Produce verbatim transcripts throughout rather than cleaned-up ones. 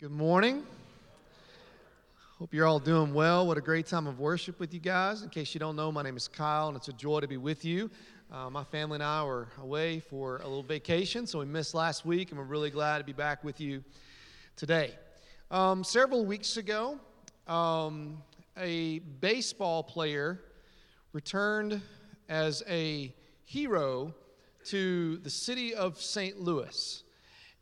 Good morning. Hope you're all doing well. What a great time of worship with you guys. In case you don't know, my name is Kyle, and it's a joy to be with you. Uh, my family and I were away for a little vacation, so we missed last week, and we're really glad to be back with you today. Um, several weeks ago, um, a baseball player returned as a hero to the city of Saint Louis.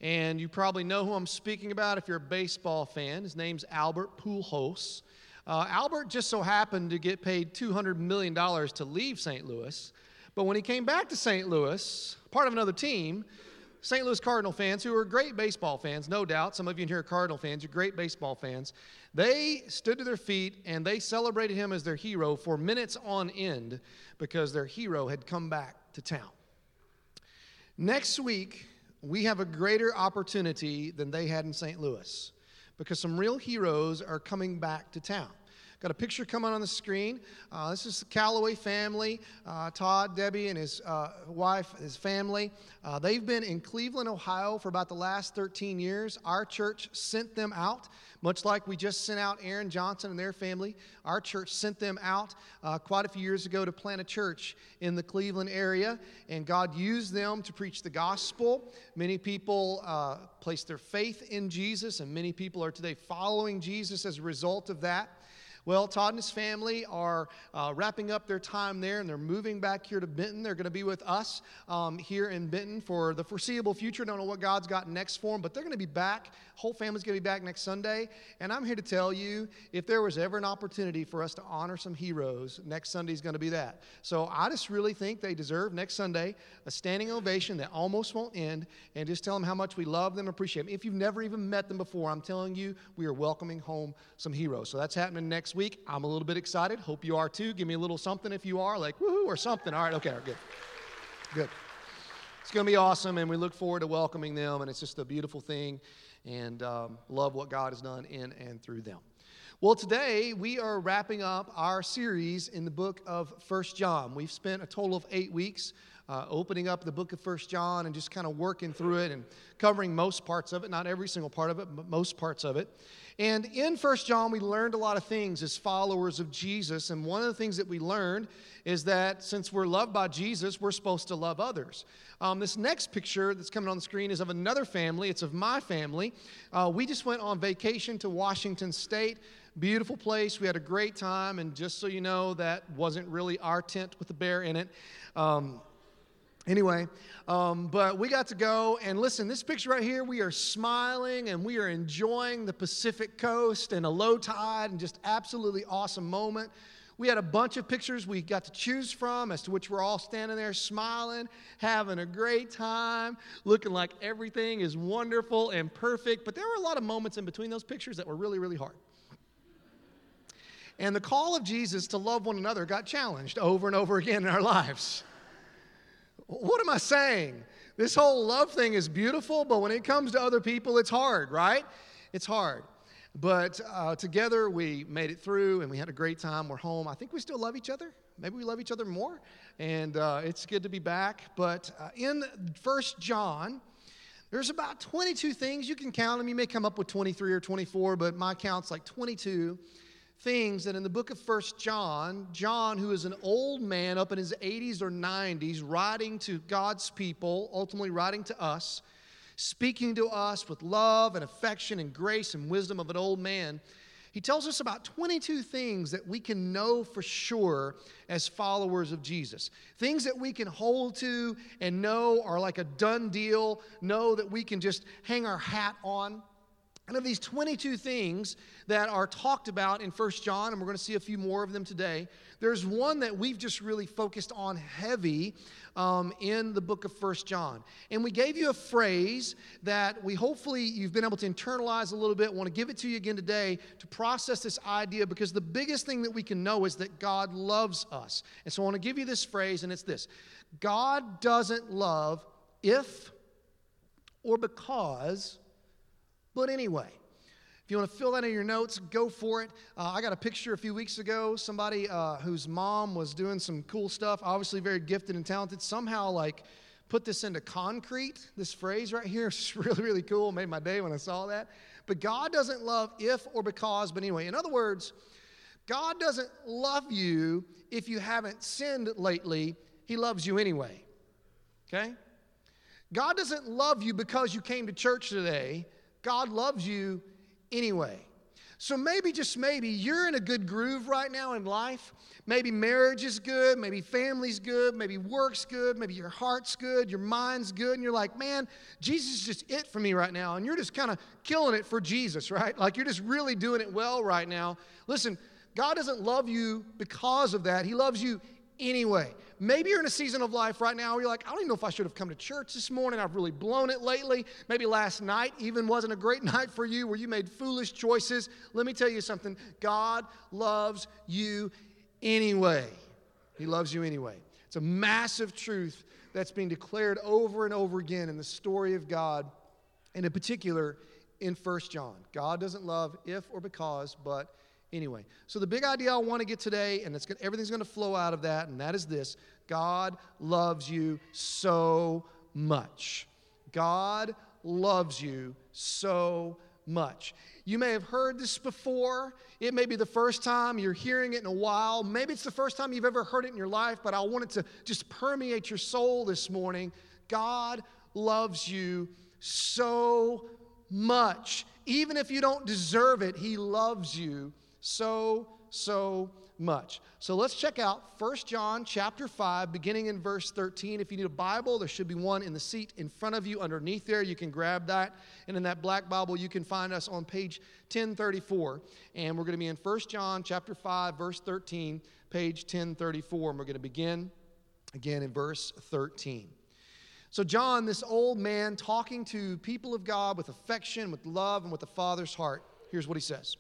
And you probably know who I'm speaking about if you're a baseball fan. His name's Albert Pujols. Uh, Albert just so happened to get paid two hundred million dollars to leave Saint Louis. But when he came back to Saint Louis, part of another team, Saint Louis Cardinal fans, who are great baseball fans, no doubt. Some of you in here are Cardinal fans. You're great baseball fans. They stood to their feet, and they celebrated him as their hero for minutes on end because their hero had come back to town. Next week, we have a greater opportunity than they had in Saint Louis because some real heroes are coming back to town. Got a picture coming on the screen. Uh, this is the Calloway family, uh, Todd, Debbie, and his uh, wife, his family. Uh, they've been in Cleveland, Ohio for about the last thirteen years. Our church sent them out, much like we just sent out Aaron Johnson and their family. Our church sent them out uh, quite a few years ago to plant a church in the Cleveland area, and God used them to preach the gospel. Many people uh, placed their faith in Jesus, and many people are today following Jesus as a result of that. Well, Todd and his family are uh, wrapping up their time there, and they're moving back here to Benton. They're going to be with us um, here in Benton for the foreseeable future. Don't know what God's got next for them, but they're going to be back. Whole family's going to be back next Sunday. And I'm here to tell you, if there was ever an opportunity for us to honor some heroes, next Sunday's going to be that. So I just really think they deserve next Sunday a standing ovation that almost won't end, and just tell them how much we love them, appreciate them. If you've never even met them before, I'm telling you, we are welcoming home some heroes. So that's happening next week. I'm a little bit excited. Hope you are too. Give me a little something if you are, like woohoo or something. All right, okay, all right, good. Good. It's going to be awesome, and we look forward to welcoming them, and it's just a beautiful thing, and um, love what God has done in and through them. Well, today we are wrapping up our series in the book of First John. We've spent a total of eight weeks Uh, opening up the book of First John and just kind of working through it and covering most parts of it, not every single part of it, but most parts of it. And in First John, we learned a lot of things as followers of Jesus. And one of the things that we learned is that since we're loved by Jesus, we're supposed to love others. Um, this next picture that's coming on the screen is of another family. It's of my family. Uh, we just went on vacation to Washington State. Beautiful place. We had a great time. And just so you know, that wasn't really our tent with the bear in it. Um, Anyway, um, but we got to go, and listen, this picture right here, we are smiling, and we are enjoying the Pacific coast and a low tide and just absolutely awesome moment. We had a bunch of pictures we got to choose from as to which we're all standing there smiling, having a great time, looking like everything is wonderful and perfect, but there were a lot of moments in between those pictures that were really, really hard. And the call of Jesus to love one another got challenged over and over again in our lives. What am I saying? This whole love thing is beautiful, but when it comes to other people, it's hard, right? It's hard. But uh, together we made it through, and we had a great time. We're home. I think we still love each other. Maybe we love each other more, and uh, it's good to be back. But uh, in First John, there's about twenty-two things. You can count them. You may come up with twenty-three or twenty-four, but my count's like twenty-two things that in the book of First John, John, who is an old man up in his eighties or nineties, writing to God's people, ultimately writing to us, speaking to us with love and affection and grace and wisdom of an old man, he tells us about twenty-two things that we can know for sure as followers of Jesus. Things that we can hold to and know are like a done deal, know that we can just hang our hat on. And of these twenty-two things that are talked about in First John, and we're going to see a few more of them today, there's one that we've just really focused on heavy um, in the book of First John. And we gave you a phrase that we hopefully you've been able to internalize a little bit. I want to give it to you again today to process this idea, because the biggest thing that we can know is that God loves us. And so I want to give you this phrase, and it's this: God doesn't love if or because... But anyway, if you want to fill that in your notes, go for it. Uh, I got a picture a few weeks ago, somebody uh, whose mom was doing some cool stuff, obviously very gifted and talented, somehow like put this into concrete, this phrase right here. It's really, really cool. Made my day when I saw that. But God doesn't love if or because, but anyway. In other words, God doesn't love you if you haven't sinned lately. He loves you anyway, okay? God doesn't love you because you came to church today. God loves you anyway. So maybe, just maybe, you're in a good groove right now in life. Maybe marriage is good. Maybe family's good. Maybe work's good. Maybe your heart's good. Your mind's good. And you're like, man, Jesus is just it for me right now. And you're just kind of killing it for Jesus, right? Like you're just really doing it well right now. Listen, God doesn't love you because of that. He loves you anyway. Maybe you're in a season of life right now where you're like, I don't even know if I should have come to church this morning. I've really blown it lately. Maybe last night even wasn't a great night for you where you made foolish choices. Let me tell you something. God loves you anyway. He loves you anyway. It's a massive truth that's being declared over and over again in the story of God, and in particular in First John. God doesn't love if or because, but anyway, so the big idea I want to get today, and it's gonna, everything's going to flow out of that, and that is this. God loves you so much. God loves you so much. You may have heard this before. It may be the first time you're hearing it in a while. Maybe it's the first time you've ever heard it in your life, but I want it to just permeate your soul this morning. God loves you so much. Even if you don't deserve it, He loves you so, so much. So let's check out First John chapter five, beginning in verse thirteen. If you need a Bible, there should be one in the seat in front of you underneath there. You can grab that. And in that black Bible, you can find us on page ten thirty-four. And we're going to be in First John chapter five, verse thirteen, page ten thirty-four. And we're going to begin again in verse thirteen. So John, this old man, talking to people of God with affection, with love, and with the Father's heart, here's what he says.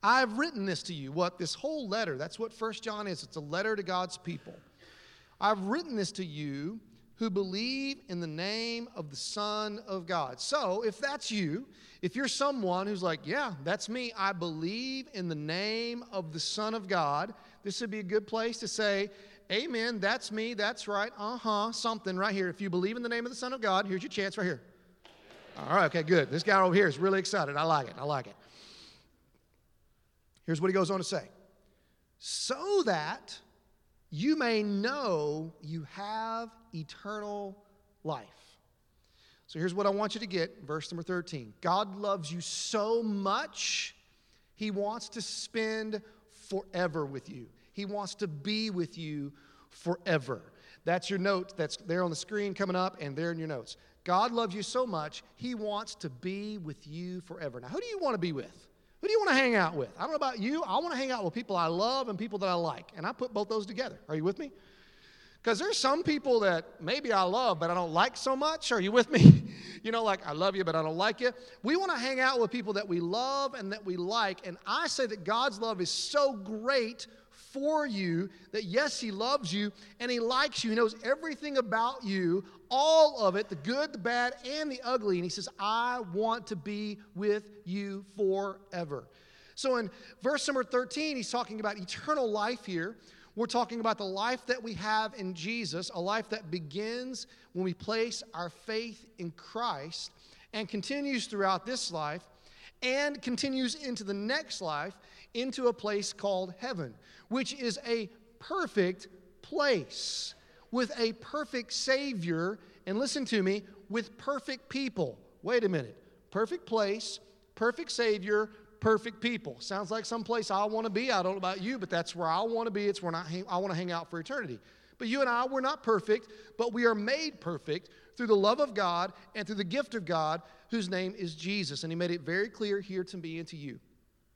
I have written this to you. What? This whole letter. That's what First John is. It's a letter to God's people. I've written this to you who believe in the name of the Son of God. So if that's you, if you're someone who's like, yeah, that's me, I believe in the name of the Son of God, this would be a good place to say, amen, that's me, that's right, uh-huh, something right here. If you believe in the name of the Son of God, here's your chance right here. All right, okay, good. This guy over here is really excited. I like it, I like it. Here's what he goes on to say. So that you may know you have eternal life. So here's what I want you to get, verse number thirteen. God loves you so much, He wants to spend forever with you. He wants to be with you forever. That's your note. That's there on the screen coming up and there in your notes. God loves you so much, He wants to be with you forever. Now, who do you want to be with? Who do you want to hang out with? I don't know about you. I want to hang out with people I love and people that I like. And I put both those together. Are you with me? Because there's some people that maybe I love, but I don't like so much. Are you with me? You know, like, I love you, but I don't like you. We want to hang out with people that we love and that we like. And I say that God's love is so great for you that, yes, He loves you and He likes you. He knows everything about you, all of it, the good, the bad, and the ugly. And He says, I want to be with you forever. So in verse number thirteen, he's talking about eternal life here. We're talking about the life that we have in Jesus, a life that begins when we place our faith in Christ and continues throughout this life and continues into the next life, into a place called heaven, which is a perfect place with a perfect Savior, and listen to me, with perfect people. Wait a minute. Perfect place, perfect Savior, perfect people. Sounds like someplace I want to be. I don't know about you, but that's where I want to be. It's where I, hang, I want to hang out for eternity. But you and I, we're not perfect, but we are made perfect through the love of God and through the gift of God, whose name is Jesus. And He made it very clear here to me and to you.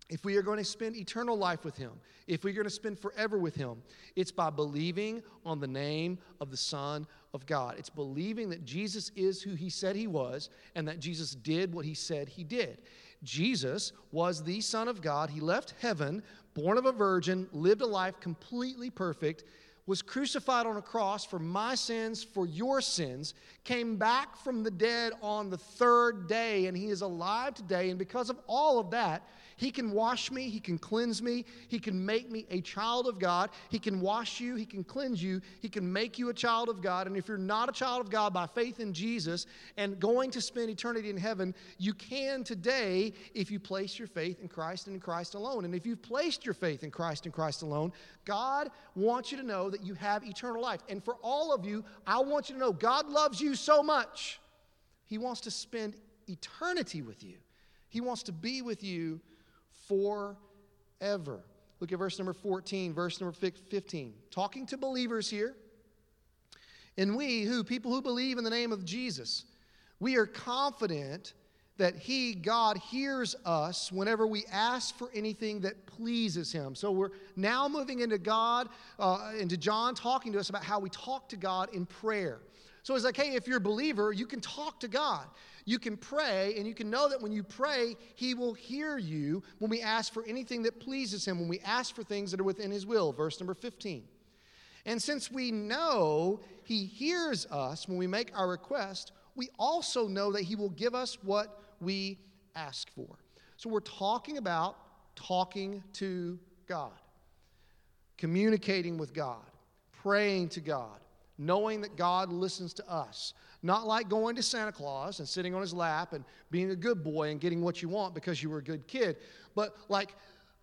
If we are going to spend eternal life with Him, if we're going to spend forever with Him, it's by believing on the name of the Son of God. It's believing that Jesus is who He said He was and that Jesus did what He said He did. Jesus was the Son of God. He left heaven, born of a virgin, lived a life completely perfect, was crucified on a cross for my sins, for your sins, came back from the dead on the third day, and he is alive today. And because of all of that, he can wash me, he can cleanse me, he can make me a child of God. He can wash you, he can cleanse you, he can make you a child of God. And if you're not a child of God by faith in Jesus and going to spend eternity in heaven, you can today if you place your faith in Christ and in Christ alone. And if you've placed your faith in Christ and Christ alone, God wants you to know that you have eternal life. And for all of you, I want you to know God loves you so much. He wants to spend eternity with you. He wants to be with you forever. Look at verse number fourteen, verse number fifteen. Talking to believers here. And we who, people who believe in the name of Jesus, we are confident that he, God, hears us whenever we ask for anything that pleases him. So we're now moving into God, uh, into John talking to us about how we talk to God in prayer. So it's like, hey, if you're a believer, you can talk to God. You can pray, and you can know that when you pray, he will hear you when we ask for anything that pleases him, when we ask for things that are within his will. Verse number fifteen. And since we know he hears us when we make our request, we also know that he will give us what we ask for. So we're talking about talking to God, communicating with God, praying to God, knowing that God listens to us. Not like going to Santa Claus and sitting on his lap and being a good boy and getting what you want because you were a good kid, but like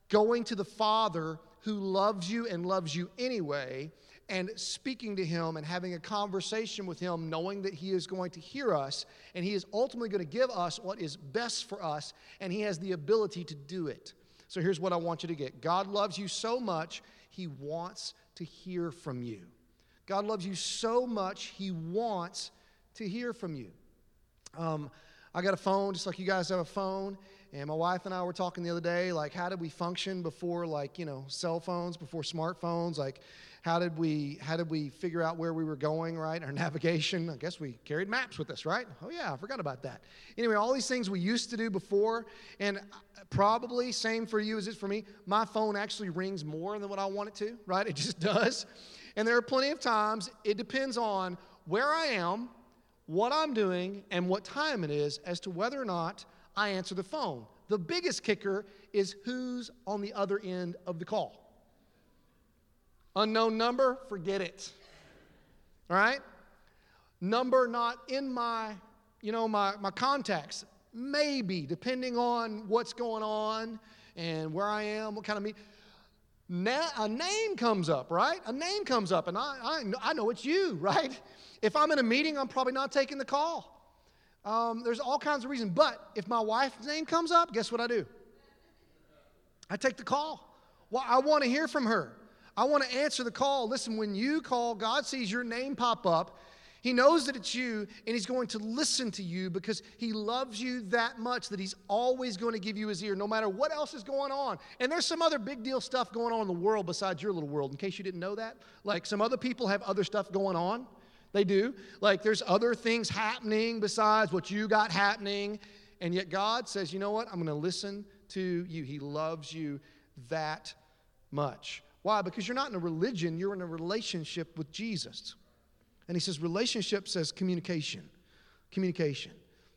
going to the Father who loves you and loves you anyway, and speaking to him and having a conversation with him, knowing that he is going to hear us, and he is ultimately going to give us what is best for us, and he has the ability to do it. So here's what I want you to get. God loves you so much, he wants to hear from you. God loves you so much, he wants to hear from you. Um, I got a phone, just like you guys have a phone. And my wife and I were talking the other day, like, how did we function before, like, you know, cell phones, before smartphones? Like, how did we how did we figure out where we were going, right? Our navigation. I guess we carried maps with us, right? Oh, yeah, I forgot about that. Anyway, all these things we used to do before, and probably same for you as it's for me. My phone actually rings more than what I want it to, right? It just does. And there are plenty of times it depends on where I am, what I'm doing, and what time it is as to whether or not I answer the phone. The biggest kicker is who's on the other end of the call. Unknown number, forget it. All right? Number not in my, you know, my, my contacts. Maybe, depending on what's going on and where I am, what kind of me. Na- a name comes up, right? A name comes up, and I, I, I know it's you, right? If I'm in a meeting, I'm probably not taking the call. Um, there's all kinds of reasons, but if my wife's name comes up, guess what I do? I take the call. Well, I want to hear from her. I want to answer the call. Listen, when you call, God sees your name pop up. He knows that it's you, and he's going to listen to you because he loves you that much that he's always going to give you his ear, no matter what else is going on. And there's some other big deal stuff going on in the world besides your little world, in case you didn't know that. Like, some other people have other stuff going on. They do. Like, there's other things happening besides what you got happening. And yet God says, you know what? I'm going to listen to you. He loves you that much. Why? Because you're not in a religion. You're in a relationship with Jesus. And he says relationship says communication. Communication.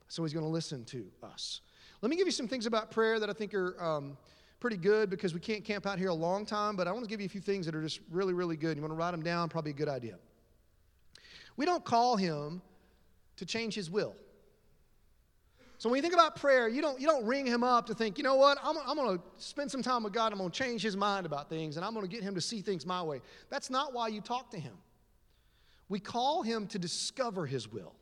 So he's going to listen to us. Let me give you some things about prayer that I think are um, pretty good, because we can't camp out here a long time. But I want to give you a few things that are just really, really good. You want to write them down, probably a good idea. We don't call him to change his will. So when you think about prayer, you don't you don't ring him up to think, you know what, I'm, I'm going to spend some time with God, I'm going to change his mind about things, and I'm going to get him to see things my way. That's not why you talk to him. We call him to discover his will.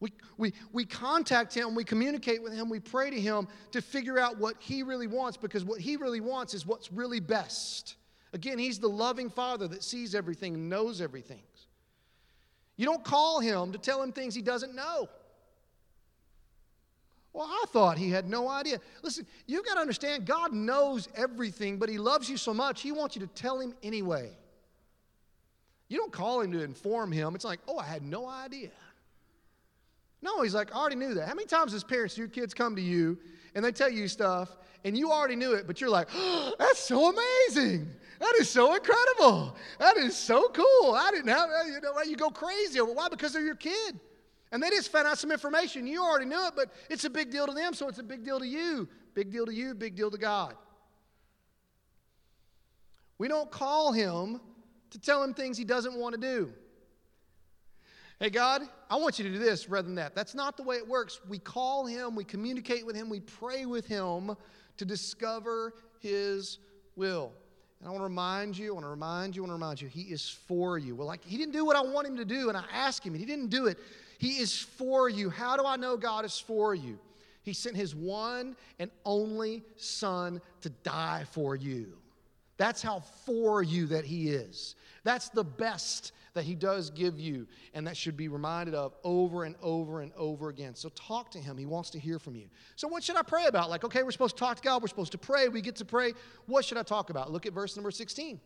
We, we, we contact him, we communicate with him, we pray to him to figure out what he really wants, because what he really wants is what's really best. Again, he's the loving Father that sees everything, knows everything. You don't call him to tell him things he doesn't know. Well, I thought he had no idea. Listen, you've got to understand, God knows everything, but he loves you so much, he wants you to tell him anyway. You don't call him to inform him. It's like, oh, I had no idea. No, he's like, I already knew that. How many times as parents do your kids come to you and they tell you stuff and you already knew it, but you're like, oh, that's so amazing. That is so incredible. That is so cool. I didn't have, you know, you go crazy over why? Because they're your kid. And they just found out some information. You already knew it, but it's a big deal to them, so it's a big deal to you. Big deal to you, big deal to God. We don't call him to tell him things he doesn't want to do. Hey, God, I want you to do this rather than that. That's not the way it works. We call him, we communicate with him, we pray with him to discover his will. And I want to remind you, I want to remind you, I want to remind you, he is for you. We're like, he didn't do what I want him to do, and I asked him, and he didn't do it. He is for you. How do I know God is for you? He sent his one and only son to die for you. That's how for you that he is. That's the best that he does give you, and that should be reminded of over and over and over again. So talk to him. He wants to hear from you. So what should I pray about? Like, okay, we're supposed to talk to God. We're supposed to pray. We get to pray. What should I talk about? Look at verse number sixteen.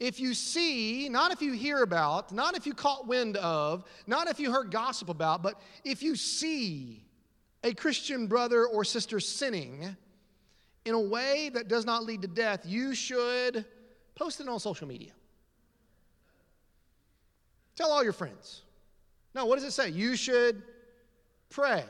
If you see, not if you hear about, not if you caught wind of, not if you heard gossip about, but if you see a Christian brother or sister sinning in a way that does not lead to death, you should post it on social media. Tell all your friends. No, what does it say? You should pray.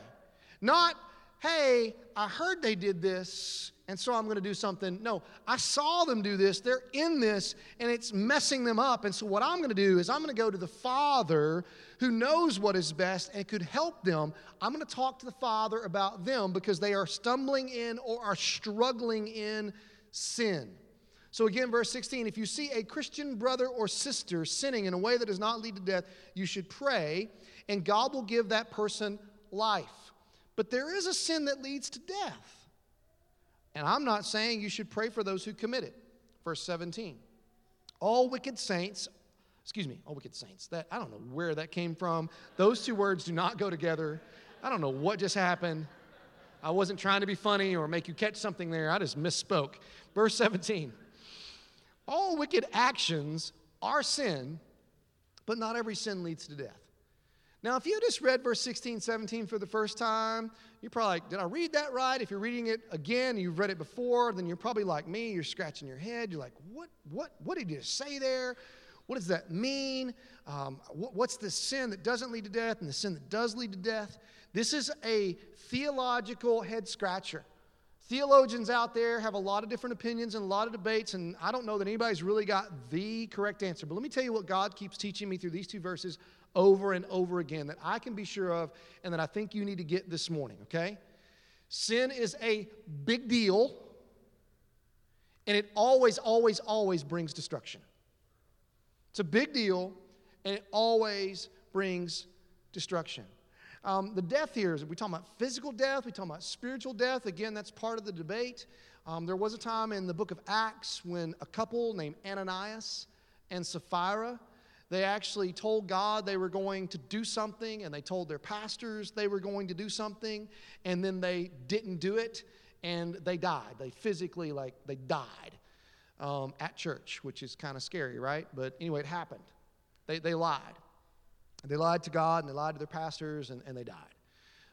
Not, hey, I heard they did this, and so I'm going to do something. No, I saw them do this. They're in this, and it's messing them up. And so what I'm going to do is I'm going to go to the Father who knows what is best and could help them. I'm going to talk to the Father about them because they are stumbling in or are struggling in sin. So again, verse sixteen, if you see a Christian brother or sister sinning in a way that does not lead to death, you should pray, and God will give that person life. But there is a sin that leads to death. And I'm not saying you should pray for those who commit it. Verse seventeen. All wicked saints, excuse me, all wicked saints. That I don't know where that came from. Those two words do not go together. I don't know what just happened. I wasn't trying to be funny or make you catch something there. I just misspoke. Verse seventeen. All wicked actions are sin, but not every sin leads to death. Now, if you just read verse sixteen, seventeen for the first time, you're probably like, did I read that right? If you're reading it again, you've read it before, then you're probably like me. You're scratching your head. You're like, what What? What did you say there? What does that mean? Um, what, what's the sin that doesn't lead to death and the sin that does lead to death? This is a theological head scratcher. Theologians out there have a lot of different opinions and a lot of debates, and I don't know that anybody's really got the correct answer. But let me tell you what God keeps teaching me through these two verses over and over again that I can be sure of and that I think you need to get this morning, okay? Sin is a big deal, and it always, always, always brings destruction. It's a big deal, and it always brings destruction. Um, the death here is, we talking about physical death, we talking about spiritual death. Again, that's part of the debate. Um, there was a time in the book of Acts when a couple named Ananias and Sapphira, they actually told God they were going to do something, and they told their pastors they were going to do something, and then they didn't do it, and they died. They physically, like, they died um, at church, which is kind of scary, right? But anyway, it happened. They they lied. They lied to God, and they lied to their pastors, and, and they died.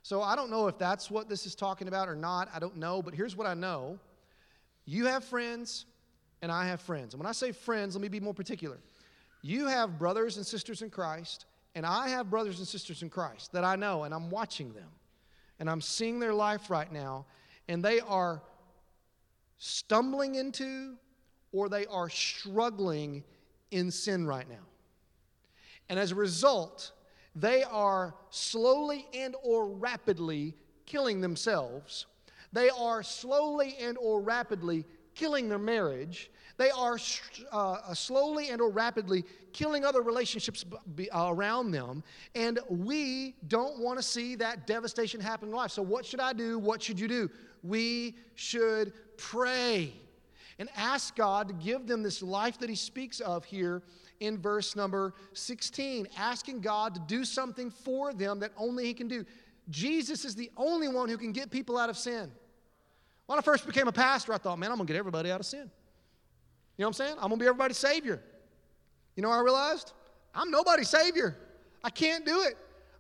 So I don't know if that's what this is talking about or not. I don't know, but here's what I know. You have friends, and I have friends. And when I say friends, let me be more particular. You have brothers and sisters in Christ, and I have brothers and sisters in Christ that I know, and I'm watching them, and I'm seeing their life right now, and they are stumbling into or they are struggling in sin right now. And as a result, they are slowly and or rapidly killing themselves. They are slowly and or rapidly killing their marriage. They are uh, slowly and or rapidly killing other relationships b- uh, around them. And we don't want to see that devastation happen in life. So what should I do? What should you do? We should pray and ask God to give them this life that he speaks of here in verse number sixteen, asking God to do something for them that only he can do. Jesus is the only one who can get people out of sin. When I first became a pastor, I thought, man, I'm going to get everybody out of sin. You know what I'm saying? I'm going to be everybody's savior. You know what I realized? I'm nobody's savior. I can't do it.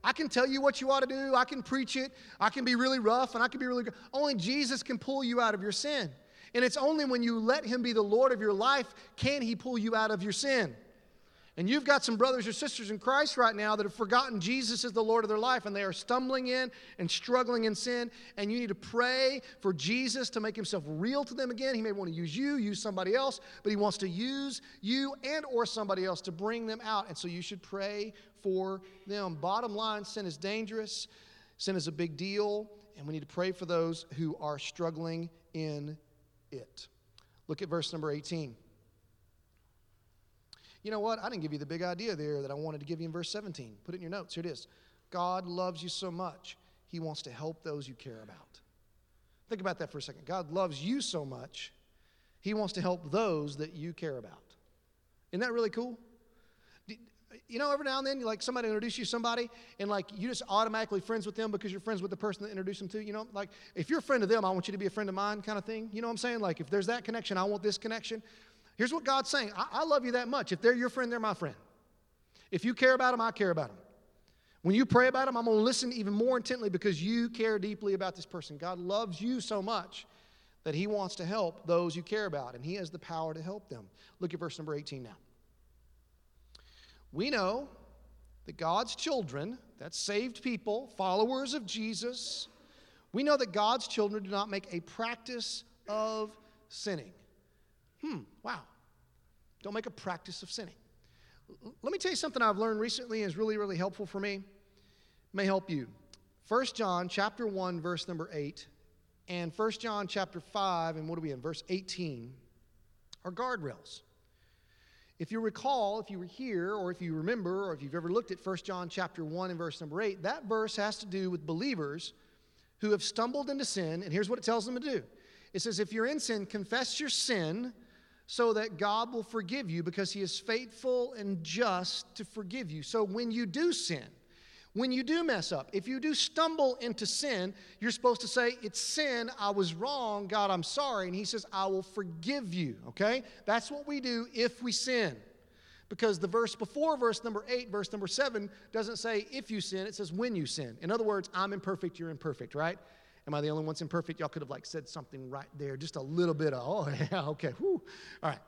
I can tell you what you ought to do. I can preach it. I can be really rough and I can be really good. Only Jesus can pull you out of your sin. And it's only when you let him be the Lord of your life can he pull you out of your sin. And you've got some brothers or sisters in Christ right now that have forgotten Jesus is the Lord of their life, and they are stumbling in and struggling in sin, and you need to pray for Jesus to make himself real to them again. He may want to use you, use somebody else, but he wants to use you and or somebody else to bring them out, and so you should pray for them. Bottom line, sin is dangerous, sin is a big deal, and we need to pray for those who are struggling in it. Look at verse number eighteen. You know what? I didn't give you the big idea there that I wanted to give you in verse seventeen. Put it in your notes. Here it is. God loves you so much, he wants to help those you care about. Think about that for a second. God loves you so much, he wants to help those that you care about. Isn't that really cool? You know, every now and then, like somebody introduces you to somebody, and like you just automatically friends with them because you're friends with the person that introduced them to. You know, like if you're a friend of them, I want you to be a friend of mine kind of thing. You know what I'm saying? Like if there's that connection, I want this connection. Here's what God's saying. I, I love you that much. If they're your friend, they're my friend. If you care about them, I care about them. When you pray about them, I'm going to listen even more intently because you care deeply about this person. God loves you so much that he wants to help those you care about, and he has the power to help them. Look at verse number eighteen now. We know that God's children, that's saved people, followers of Jesus, we know that God's children do not make a practice of sinning. Hmm, wow. Don't make a practice of sinning. L- let me tell you something I've learned recently is really, really helpful for me. It may help you. First John chapter one, verse number eight, and First John chapter five, and what are we in? Verse eighteen, are guardrails. If you recall, if you were here, or if you remember, or if you've ever looked at First John chapter one and verse number eight, that verse has to do with believers who have stumbled into sin, and here's what it tells them to do. It says, if you're in sin, confess your sin so that God will forgive you because he is faithful and just to forgive you. So when you do sin, when you do mess up, if you do stumble into sin, you're supposed to say, it's sin, I was wrong, God, I'm sorry. And he says, I will forgive you, okay? That's what we do if we sin. Because the verse before verse number eight, verse number seven, doesn't say if you sin, it says when you sin. In other words, I'm imperfect, you're imperfect, right? Am I the only one's imperfect? Y'all could have like said something right there, just a little bit of, oh, yeah, okay, whew. All right,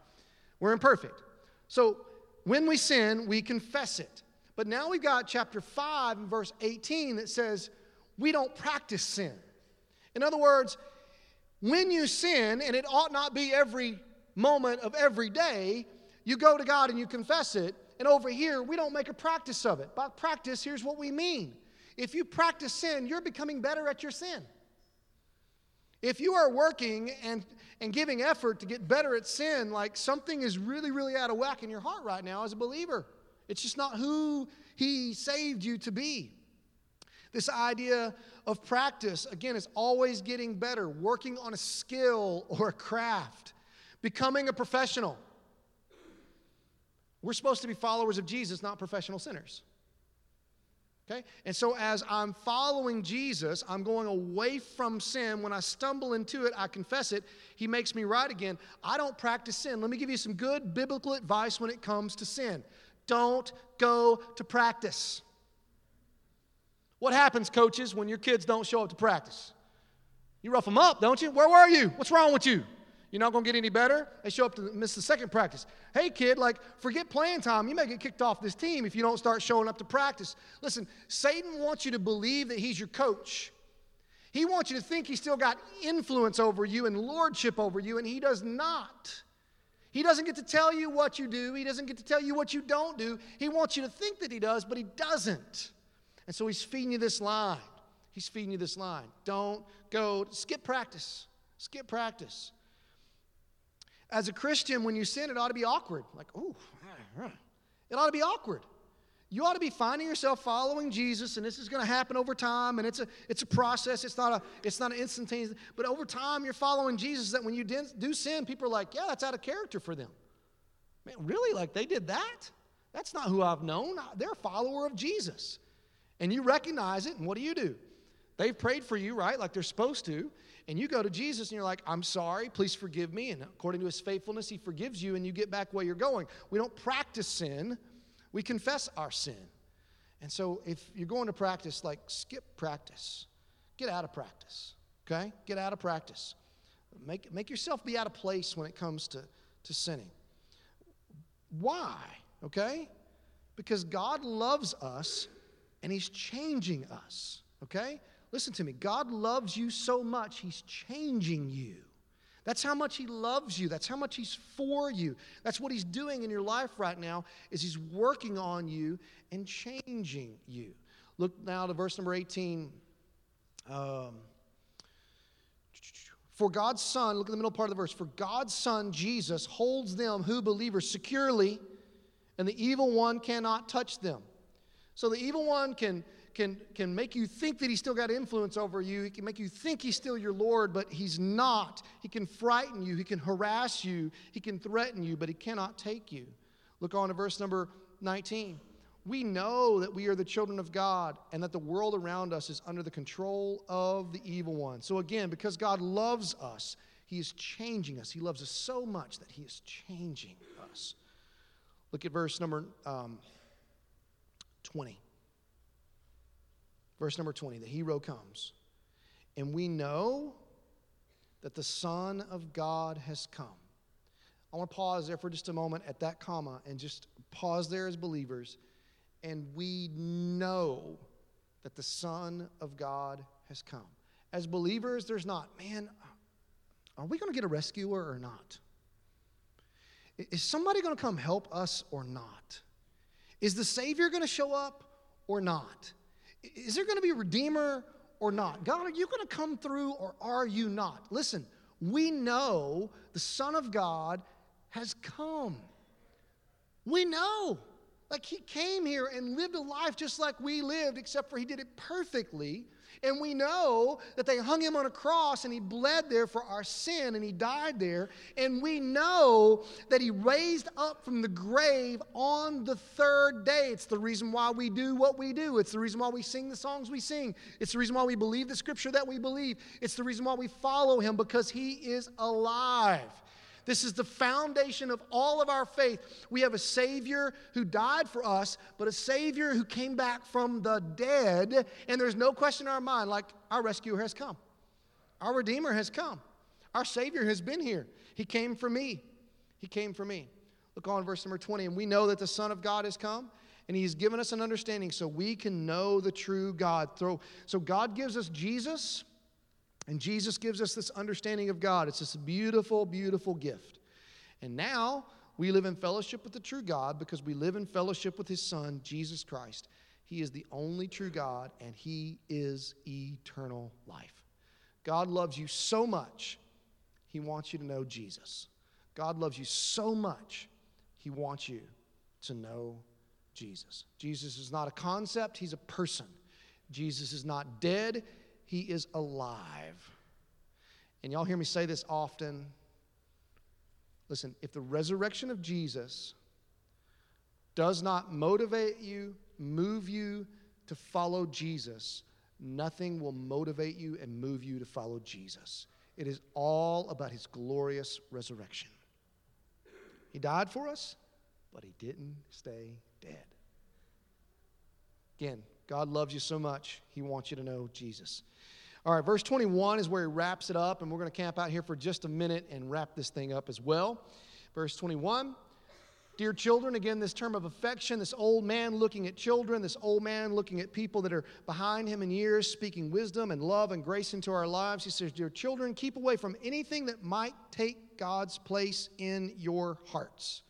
we're imperfect. So when we sin, we confess it. But now we've got chapter five and verse eighteen that says we don't practice sin. In other words, when you sin, and it ought not be every moment of every day, you go to God and you confess it, and over here we don't make a practice of it. By practice, here's what we mean. If you practice sin, you're becoming better at your sin. If you are working and, and giving effort to get better at sin, like something is really, really out of whack in your heart right now as a believer. It's just not who he saved you to be. This idea of practice, again, is always getting better, working on a skill or a craft, becoming a professional. We're supposed to be followers of Jesus, not professional sinners. Okay? And so as I'm following Jesus, I'm going away from sin. When I stumble into it, I confess it. He makes me right again. I don't practice sin. Let me give you some good biblical advice when it comes to sin. Don't go to practice. What happens, coaches, when your kids don't show up to practice? You rough them up, don't you? Where were you? What's wrong with you? You're not going to get any better? They show up to miss the second practice. Hey, kid, like, forget playing time. You may get kicked off this team if you don't start showing up to practice. Listen, Satan wants you to believe that he's your coach. He wants you to think he's still got influence over you and lordship over you, and he does not. He doesn't get to tell you what you do. He doesn't get to tell you what you don't do. He wants you to think that he does, but he doesn't. And so he's feeding you this line. He's feeding you this line. Don't go, skip practice. Skip practice. As a Christian, when you sin, it ought to be awkward. Like, ooh, it ought to be awkward. You ought to be finding yourself following Jesus, and this is going to happen over time, and it's a it's a process. It's not a it's not an instantaneous. But over time, you're following Jesus. That when you do sin, people are like, "Yeah, that's out of character for them." Man, really? Like they did that? That's not who I've known. They're a follower of Jesus, and you recognize it. And what do you do? They've prayed for you, right? Like they're supposed to. And you go to Jesus and you're like, I'm sorry, please forgive me. And according to his faithfulness, he forgives you and you get back where you're going. We don't practice sin. We confess our sin. And so if you're going to practice, like, skip practice. Get out of practice, okay? Get out of practice. Make make yourself be out of place when it comes to, to sinning. Why? Okay? Because God loves us, and he's changing us, okay? Listen to me. God loves you so much, he's changing you. That's how much he loves you. That's how much he's for you. That's what he's doing in your life right now, is he's working on you and changing you. Look now to verse number eighteen. Um, for God's Son, look at the middle part of the verse. For God's Son, Jesus, holds them who believers securely, and the evil one cannot touch them. So the evil one can... Can, can make you think that he's still got influence over you. He can make you think he's still your Lord, but he's not. He can frighten you. He can harass you. He can threaten you, but he cannot take you. Look on to verse number nineteen. We know that we are the children of God and that the world around us is under the control of the evil one. So again, because God loves us, he is changing us. He loves us so much that he is changing us. Look at verse number um, twenty. Verse number twenty, the hero comes. And we know that the Son of God has come. I want to pause there for just a moment at that comma and just pause there as believers. And we know that the Son of God has come. As believers, there's not, man, are we going to get a rescuer or not? Is somebody going to come help us or not? Is the Savior going to show up or not? Is there going to be a Redeemer or not? God, are you going to come through or are you not? Listen, we know the Son of God has come. We know. Like, he came here and lived a life just like we lived, except for he did it perfectly. And we know that they hung him on a cross and he bled there for our sin and he died there. And we know that he raised up from the grave on the third day. It's the reason why we do what we do. It's the reason why we sing the songs we sing. It's the reason why we believe the scripture that we believe. It's the reason why we follow him, because he is alive. This is the foundation of all of our faith. We have a Savior who died for us, but a Savior who came back from the dead. And there's no question in our mind, like, our rescuer has come. Our Redeemer has come. Our Savior has been here. He came for me. He came for me. Look on verse number twenty. And we know that the Son of God has come, and he's given us an understanding so we can know the true God. So God gives us Jesus. And Jesus gives us this understanding of God. It's this beautiful, beautiful gift. And now we live in fellowship with the true God because we live in fellowship with his Son, Jesus Christ. He is the only true God, and he is eternal life. God loves you so much, he wants you to know Jesus. God loves you so much, he wants you to know Jesus. Jesus is not a concept, he's a person. Jesus is not dead. He is alive. And y'all hear me say this often. Listen, if the resurrection of Jesus does not motivate you, move you to follow Jesus, nothing will motivate you and move you to follow Jesus. It is all about his glorious resurrection. He died for us, but he didn't stay dead. Again, God loves you so much, he wants you to know Jesus. All right, verse twenty-one is where he wraps it up, and we're going to camp out here for just a minute and wrap this thing up as well. Verse twenty-one, dear children, again, this term of affection, this old man looking at children, this old man looking at people that are behind him in years, speaking wisdom and love and grace into our lives. He says, dear children, keep away from anything that might take God's place in your hearts.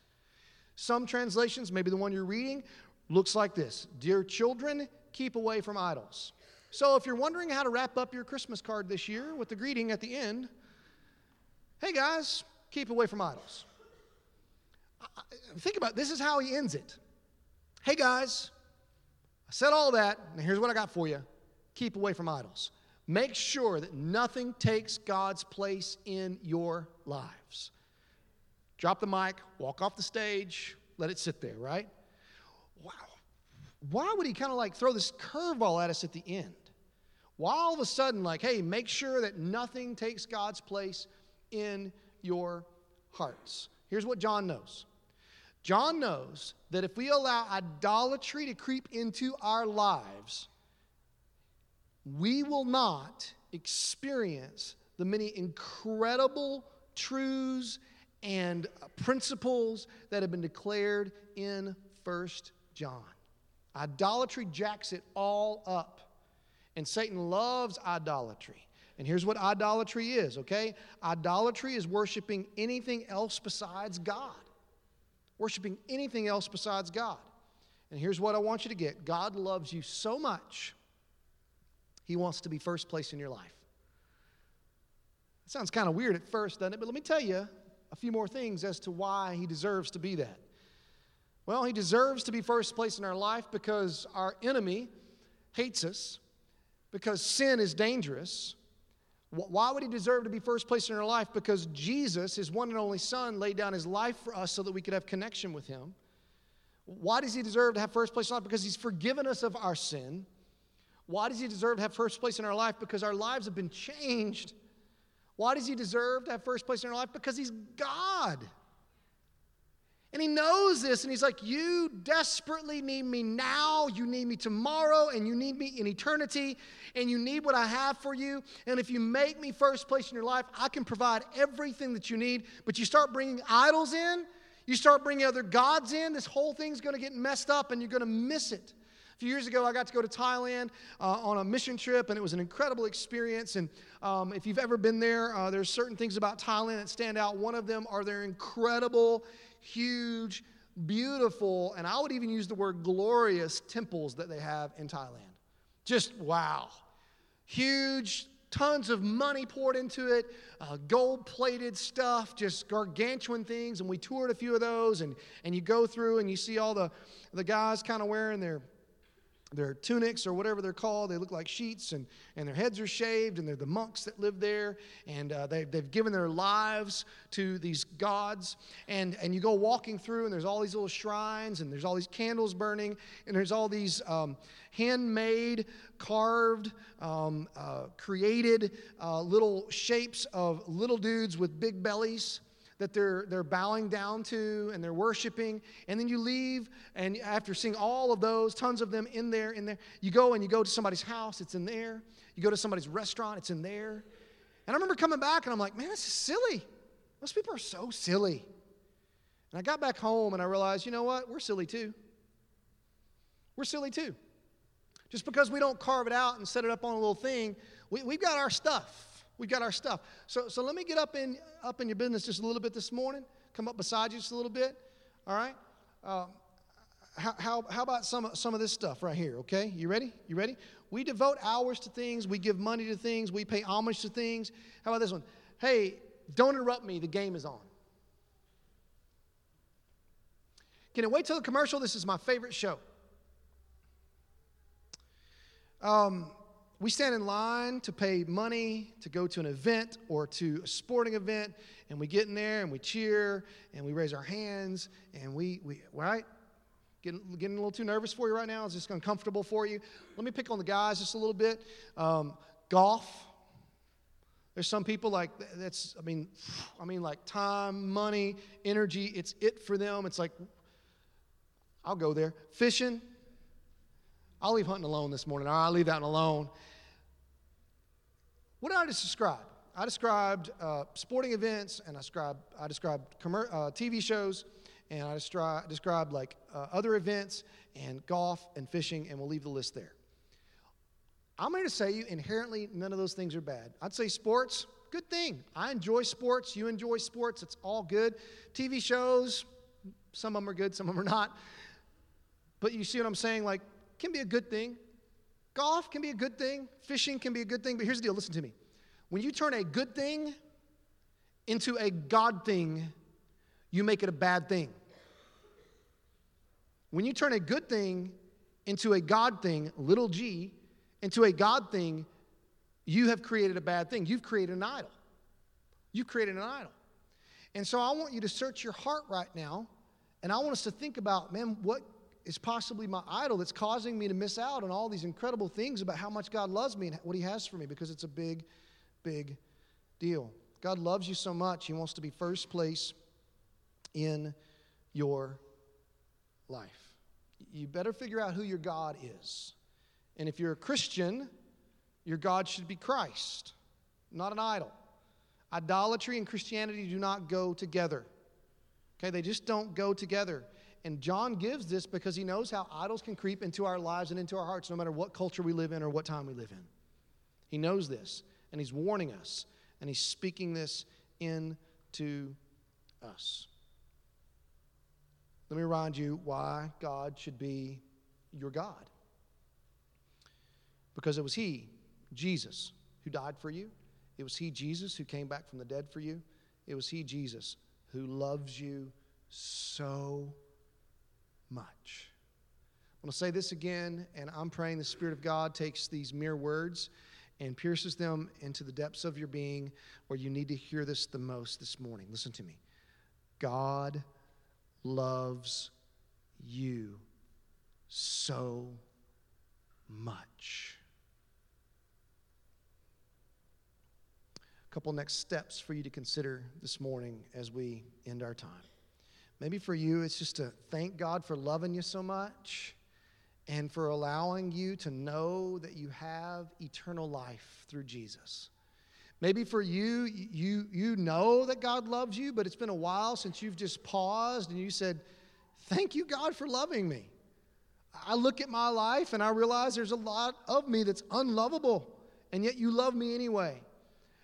Some translations, maybe the one you're reading, looks like this. Dear children, keep away from idols. So if you're wondering how to wrap up your Christmas card this year with the greeting at the end, hey guys, keep away from idols. Think about it. This is how he ends it. Hey guys, I said all that, and here's what I got for you. Keep away from idols. Make sure that nothing takes God's place in your lives. Drop the mic, walk off the stage, let it sit there, right? Wow. Why would he kind of like throw this curveball at us at the end? Why all of a sudden, like, hey, make sure that nothing takes God's place in your hearts? Here's what John knows. John knows that if we allow idolatry to creep into our lives, we will not experience the many incredible truths and principles that have been declared in First John. Idolatry jacks it all up. And Satan loves idolatry. And here's what idolatry is, okay? Idolatry is worshiping anything else besides God. Worshiping anything else besides God. And here's what I want you to get. God loves you so much, he wants to be first place in your life. It sounds kind of weird at first, doesn't it? But let me tell you a few more things as to why he deserves to be that. Well, he deserves to be first place in our life because our enemy hates us, because sin is dangerous. Why would he deserve to be first place in our life? Because Jesus, his one and only Son, laid down his life for us so that we could have connection with him. Why does he deserve to have first place in our life? Because he's forgiven us of our sin. Why does he deserve to have first place in our life? Because our lives have been changed. Why does he deserve to have first place in our life? Because he's God. And he knows this, and he's like, you desperately need me now, you need me tomorrow, and you need me in eternity, and you need what I have for you. And if you make me first place in your life, I can provide everything that you need. But you start bringing idols in, you start bringing other gods in, this whole thing's going to get messed up, and you're going to miss it. A few years ago, I got to go to Thailand uh, on a mission trip, and it was an incredible experience. And um, if you've ever been there, uh, there's certain things about Thailand that stand out. One of them are their incredible, huge, beautiful, and I would even use the word glorious temples that they have in Thailand. Just wow. Huge, tons of money poured into it, uh, gold-plated stuff, just gargantuan things. And we toured a few of those, and, and you go through and you see all the, the guys kind of wearing their... their tunics or whatever they're called. They look like sheets, and, and their heads are shaved, and they're the monks that live there, and uh, they've, they've given their lives to these gods. And, and you go walking through, and there's all these little shrines, and there's all these candles burning, and there's all these um, handmade, carved, um, uh, created uh, little shapes of little dudes with big bellies that they're they're bowing down to, and they're worshiping. And then you leave, and after seeing all of those, tons of them in there, in there, you go and you go to somebody's house, it's in there. You go to somebody's restaurant, it's in there. And I remember coming back, and I'm like, man, this is silly. Those people are so silly. And I got back home, and I realized, you know what? We're silly too. We're silly too. Just because we don't carve it out and set it up on a little thing, we, we've got our stuff. We got our stuff. So, so let me get up in up in your business just a little bit this morning. Come up beside you just a little bit. All right. Uh, how, how how about some some of this stuff right here? Okay. You ready? You ready? We devote hours to things. We give money to things. We pay homage to things. How about this one? Hey, don't interrupt me. The game is on. Can it wait till the commercial? This is my favorite show. Um. We stand in line to pay money to go to an event or to a sporting event, and we get in there and we cheer and we raise our hands and we, we right? Getting, getting a little too nervous for you right now? Is this uncomfortable for you? Let me pick on the guys just a little bit. Um, golf. There's some people like, that's, I mean, I mean like time, money, energy, it's it for them. It's like, I'll go there. Fishing. I'll leave hunting alone this morning. I'll leave that alone. What did I just describe? I described uh, sporting events, and I described, I described commer- uh, T V shows, and I descri- described like uh, other events and golf and fishing, and we'll leave the list there. I'm here to say you inherently none of those things are bad. I'd say sports, good thing. I enjoy sports. You enjoy sports. It's all good. T V shows, some of them are good, some of them are not. But you see what I'm saying? Like, can be a good thing. Golf can be a good thing. Fishing can be a good thing. But here's the deal. Listen to me. When you turn a good thing into a God thing, you make it a bad thing. When you turn a good thing into a God thing, little g, into a God thing, you have created a bad thing. You've created an idol. You've created an idol. And so I want you to search your heart right now, and I want us to think about, man, what is possibly my idol that's causing me to miss out on all these incredible things about how much God loves me and what he has for me, because it's a big, big deal. God loves you so much, he wants to be first place in your life. You better figure out who your God is. And if you're a Christian, your God should be Christ, not an idol. Idolatry and Christianity do not go together. Okay, they just don't go together. And John gives this because he knows how idols can creep into our lives and into our hearts no matter what culture we live in or what time we live in. He knows this, and he's warning us, and he's speaking this into us. Let me remind you why God should be your God. Because it was he, Jesus, who died for you. It was he, Jesus, who came back from the dead for you. It was he, Jesus, who loves you so much. I'm going to say this again, and I'm praying the Spirit of God takes these mere words and pierces them into the depths of your being where you need to hear this the most this morning. Listen to me. God loves you so much. A couple next steps for you to consider this morning as we end our time. Maybe for you, it's just to thank God for loving you so much and for allowing you to know that you have eternal life through Jesus. Maybe for you, you you know that God loves you, but it's been a while since you've just paused and you said, thank you, God, for loving me. I look at my life and I realize there's a lot of me that's unlovable, and yet you love me anyway.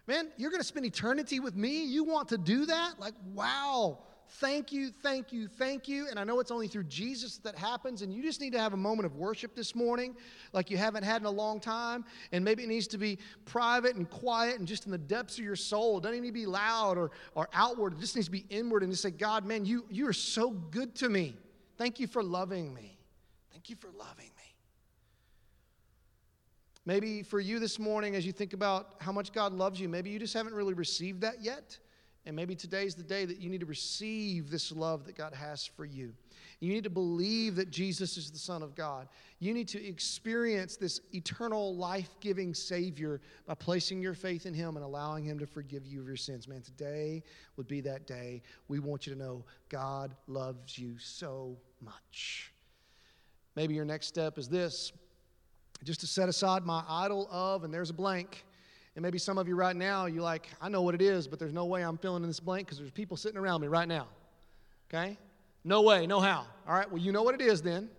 Man, you're going to spend eternity with me? You want to do that? Like, wow, thank you, thank you, thank you. And I know it's only through Jesus that happens, and you just need to have a moment of worship this morning like you haven't had in a long time. And maybe it needs to be private and quiet and just in the depths of your soul. It doesn't need to be loud or, or outward. It just needs to be inward and just say, God, man, you, you are so good to me. Thank you for loving me. Thank you for loving me. Maybe for you this morning, as you think about how much God loves you, maybe you just haven't really received that yet. And maybe today's the day that you need to receive this love that God has for you. You need to believe that Jesus is the Son of God. You need to experience this eternal, life-giving Savior by placing your faith in Him and allowing Him to forgive you of your sins. Man, today would be that day. We want you to know God loves you so much. Maybe your next step is this. Just to set aside my idol of, and there's a blank. And maybe some of you right now, you're like, I know what it is, but there's no way I'm filling in this blank because there's people sitting around me right now. Okay? No way, no how. All right, well, you know what it is then.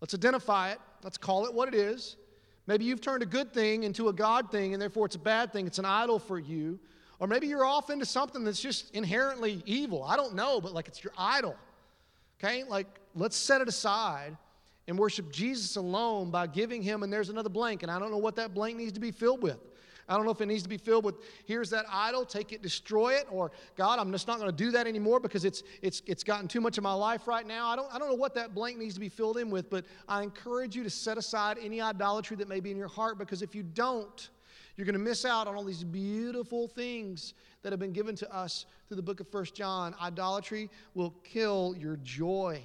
Let's identify it. Let's call it what it is. Maybe you've turned a good thing into a God thing, and therefore it's a bad thing. It's an idol for you. Or maybe you're off into something that's just inherently evil. I don't know, but like it's your idol. Okay? Like, let's set it aside and worship Jesus alone by giving Him, and there's another blank, and I don't know what that blank needs to be filled with. I don't know if it needs to be filled with, here's that idol, take it, destroy it, or God, I'm just not going to do that anymore because it's it's it's gotten too much of my life right now. I don't I don't know what that blank needs to be filled in with, but I encourage you to set aside any idolatry that may be in your heart, because if you don't, you're going to miss out on all these beautiful things that have been given to us through the book of First John. Idolatry will kill your joy,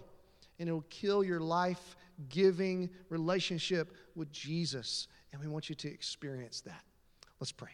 and it will kill your life-giving relationship with Jesus. And we want you to experience that. Let's pray.